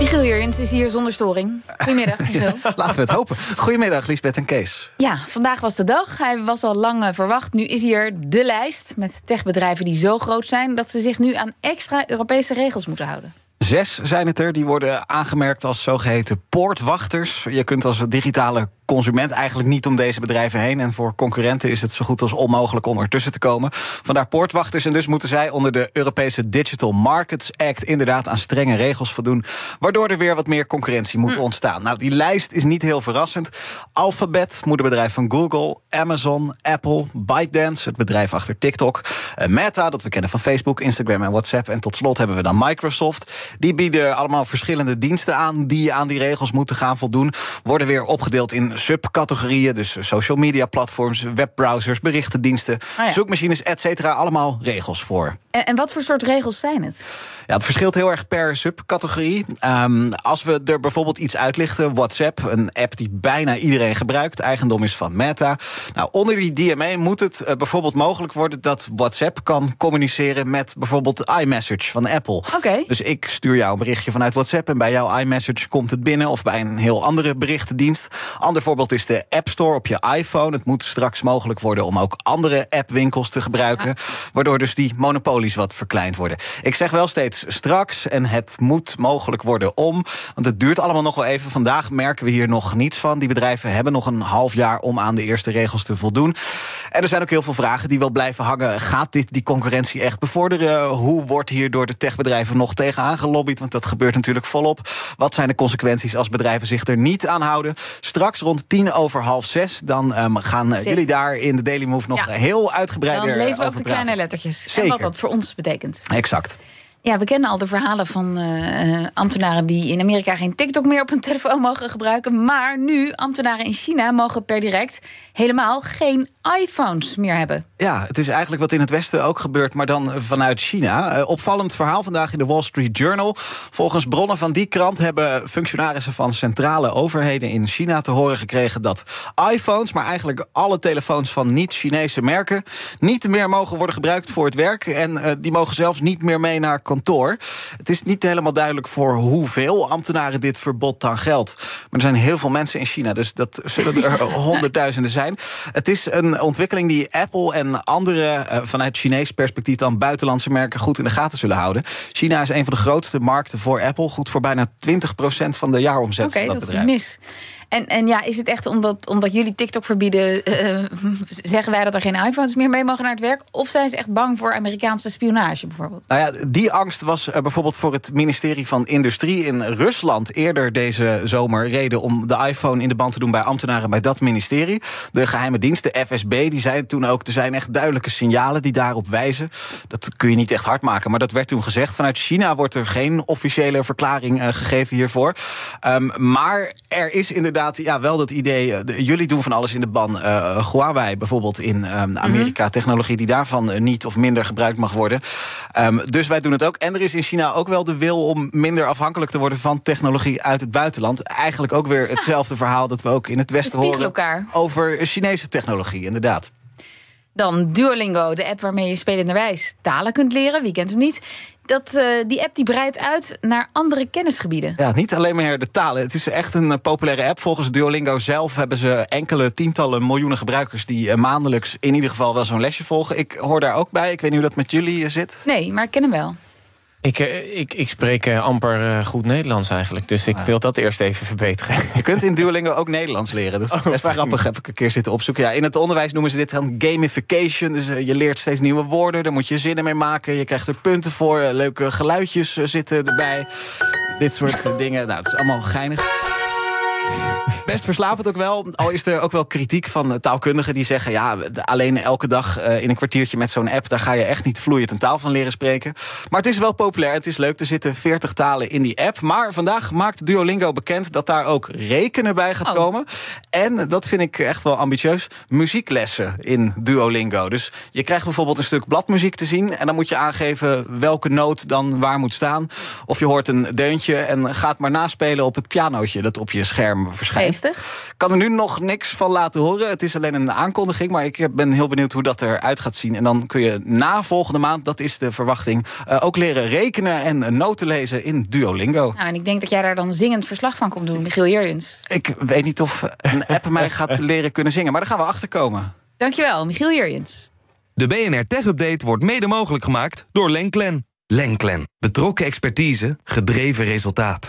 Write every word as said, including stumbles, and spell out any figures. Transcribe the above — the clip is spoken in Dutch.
Michiel Hierens is hier zonder storing. Goedemiddag, Michiel. Ja, laten we het hopen. Goedemiddag, Liesbeth en Kees. Ja, vandaag was de dag. Hij was al lang verwacht. Nu is hier de lijst met techbedrijven die zo groot zijn dat ze zich nu aan extra Europese regels moeten houden. Zes zijn het er, die worden aangemerkt als zogeheten poortwachters. Je kunt als digitale consument eigenlijk niet om deze bedrijven heen. En voor concurrenten is het zo goed als onmogelijk om ertussen te komen. Vandaar poortwachters. En dus moeten zij onder de Europese Digital Markets Act inderdaad aan strenge regels voldoen, waardoor er weer wat meer concurrentie moet ontstaan. Nou, die lijst is niet heel verrassend. Alphabet, moederbedrijf van Google, Amazon, Apple, ByteDance, het bedrijf achter TikTok, Meta, dat we kennen van Facebook, Instagram en WhatsApp. En tot slot hebben we dan Microsoft. Die bieden allemaal verschillende diensten aan die aan die regels moeten gaan voldoen. Worden weer opgedeeld in subcategorieën, dus social media platforms, webbrowsers, berichtendiensten, oh ja. zoekmachines, et cetera, allemaal regels voor. En, en wat voor soort regels zijn het? Ja, het verschilt heel erg per subcategorie. Um, als we er bijvoorbeeld iets uitlichten, WhatsApp, een app die bijna iedereen gebruikt, eigendom is van Meta. Nou, onder die D M A moet het uh, bijvoorbeeld mogelijk worden dat WhatsApp kan communiceren met bijvoorbeeld iMessage van Apple. Okay. Dus ik stuur jou een berichtje vanuit WhatsApp en bij jouw iMessage komt het binnen of bij een heel andere berichtendienst. Ander voorbeeld is de App Store op je iPhone. Het moet straks mogelijk worden om ook andere appwinkels te gebruiken, waardoor dus die monopolies wat verkleind worden. Ik zeg wel steeds straks en het moet mogelijk worden om, want het duurt allemaal nog wel even. Vandaag merken we hier nog niets van. Die bedrijven hebben nog een half jaar om aan de eerste regels te voldoen. En er zijn ook heel veel vragen die wel blijven hangen. Gaat dit die concurrentie echt bevorderen? Hoe wordt hier door de techbedrijven nog tegenaan gelobbyd? Want dat gebeurt natuurlijk volop. Wat zijn de consequenties als bedrijven zich er niet aan houden? Straks rond tien over half zes, dan um, gaan Zeker. jullie daar in de Daily Move nog ja. heel uitgebreid over praten. Dan lezen we ook de praten. kleine lettertjes. Zeker. En wat dat voor ons betekent. Exact. Ja, we kennen al de verhalen van uh, ambtenaren die in Amerika geen TikTok meer op hun telefoon mogen gebruiken. Maar nu, ambtenaren in China mogen per direct helemaal geen iPhones meer hebben. Ja, het is eigenlijk wat in het Westen ook gebeurt, maar dan vanuit China. Uh, opvallend verhaal vandaag in de Wall Street Journal. Volgens bronnen van die krant hebben functionarissen van centrale overheden in China te horen gekregen dat iPhones, maar eigenlijk alle telefoons van niet-Chinese merken, niet meer mogen worden gebruikt voor het werk. En uh, die mogen zelfs niet meer mee naar kantoor. Het is niet helemaal duidelijk voor hoeveel ambtenaren dit verbod dan geldt. Maar er zijn heel veel mensen in China, dus dat zullen er honderdduizenden zijn. Het is een ontwikkeling die Apple en andere uh, vanuit Chinees perspectief dan buitenlandse merken goed in de gaten zullen houden. China is een van de grootste markten voor Apple, goed voor bijna twintig procent van de jaaromzet okay, van dat bedrijf. Oké, dat is mis. En, en ja, is het echt omdat, omdat jullie TikTok verbieden, uh, zeggen wij dat er geen iPhones meer mee mogen naar het werk? Of zijn ze echt bang voor Amerikaanse spionage bijvoorbeeld? Nou ja, die angst was uh, bijvoorbeeld voor het ministerie van Industrie in Rusland eerder deze zomer reden om de iPhone in de band te doen bij ambtenaren bij dat ministerie. De geheime dienst, de F S B, die zei toen ook, er zijn echt duidelijke signalen die daarop wijzen. Dat kun je niet echt hard maken, maar dat werd toen gezegd. Vanuit China wordt er geen officiële verklaring uh, gegeven hiervoor. Um, maar er is inderdaad ja, wel dat idee, de, jullie doen van alles in de ban. Uh, Huawei bijvoorbeeld in um, Amerika, mm-hmm. technologie die daarvan niet of minder gebruikt mag worden. Um, dus wij doen het ook. En er is in China ook wel de wil om minder afhankelijk te worden van technologie uit het buitenland. Eigenlijk ook weer hetzelfde ja. verhaal dat we ook in het Westen we horen elkaar. Over Chinese technologie, inderdaad. Dan Duolingo, de app waarmee je spelenderwijs talen kunt leren. Wie kent hem niet? Dat, uh, die app die breidt uit naar andere kennisgebieden. Ja, niet alleen maar de talen. Het is echt een uh, populaire app. Volgens Duolingo zelf hebben ze enkele tientallen miljoenen gebruikers die uh, maandelijks in ieder geval wel zo'n lesje volgen. Ik hoor daar ook bij. Ik weet niet hoe dat met jullie uh, zit. Nee, maar ik ken hem wel. Ik, ik, ik spreek amper goed Nederlands eigenlijk, dus ik wil dat eerst even verbeteren. Je kunt in Duolingo ook Nederlands leren, dat is best oh, grappig, heb ik een keer zitten opzoeken. Ja, in het onderwijs noemen ze dit dan gamification, dus je leert steeds nieuwe woorden, daar moet je zinnen mee maken, je krijgt er punten voor, leuke geluidjes zitten erbij, dit soort dingen. Nou, het is allemaal geinig. Best verslavend ook wel. Al is er ook wel kritiek van taalkundigen die zeggen... ja, alleen elke dag in een kwartiertje met zo'n app... daar ga je echt niet vloeiend een taal van leren spreken. Maar het is wel populair, het is leuk. Er zitten veertig talen in die app. Maar vandaag maakt Duolingo bekend dat daar ook rekenen bij gaat oh. komen. En dat vind ik echt wel ambitieus. Muzieklessen in Duolingo. Dus je krijgt bijvoorbeeld een stuk bladmuziek te zien... en dan moet je aangeven welke noot dan waar moet staan. Of je hoort een deuntje en gaat maar naspelen op het pianootje... dat op je scherm verschijnt. Geestig. Ik kan er nu nog niks van laten horen. Het is alleen een aankondiging, maar ik ben heel benieuwd hoe dat eruit gaat zien. En dan kun je na volgende maand, dat is de verwachting... Uh, ook leren rekenen en noten lezen in Duolingo. Nou, en ik denk dat jij daar dan zingend verslag van komt doen, Michiel Hierens. Ik weet niet of een app mij gaat leren kunnen zingen, maar daar gaan we achter komen. Dankjewel, Michiel Hierens. De B N R Tech Update wordt mede mogelijk gemaakt door Lenklen. Lenklen. Betrokken expertise, gedreven resultaat.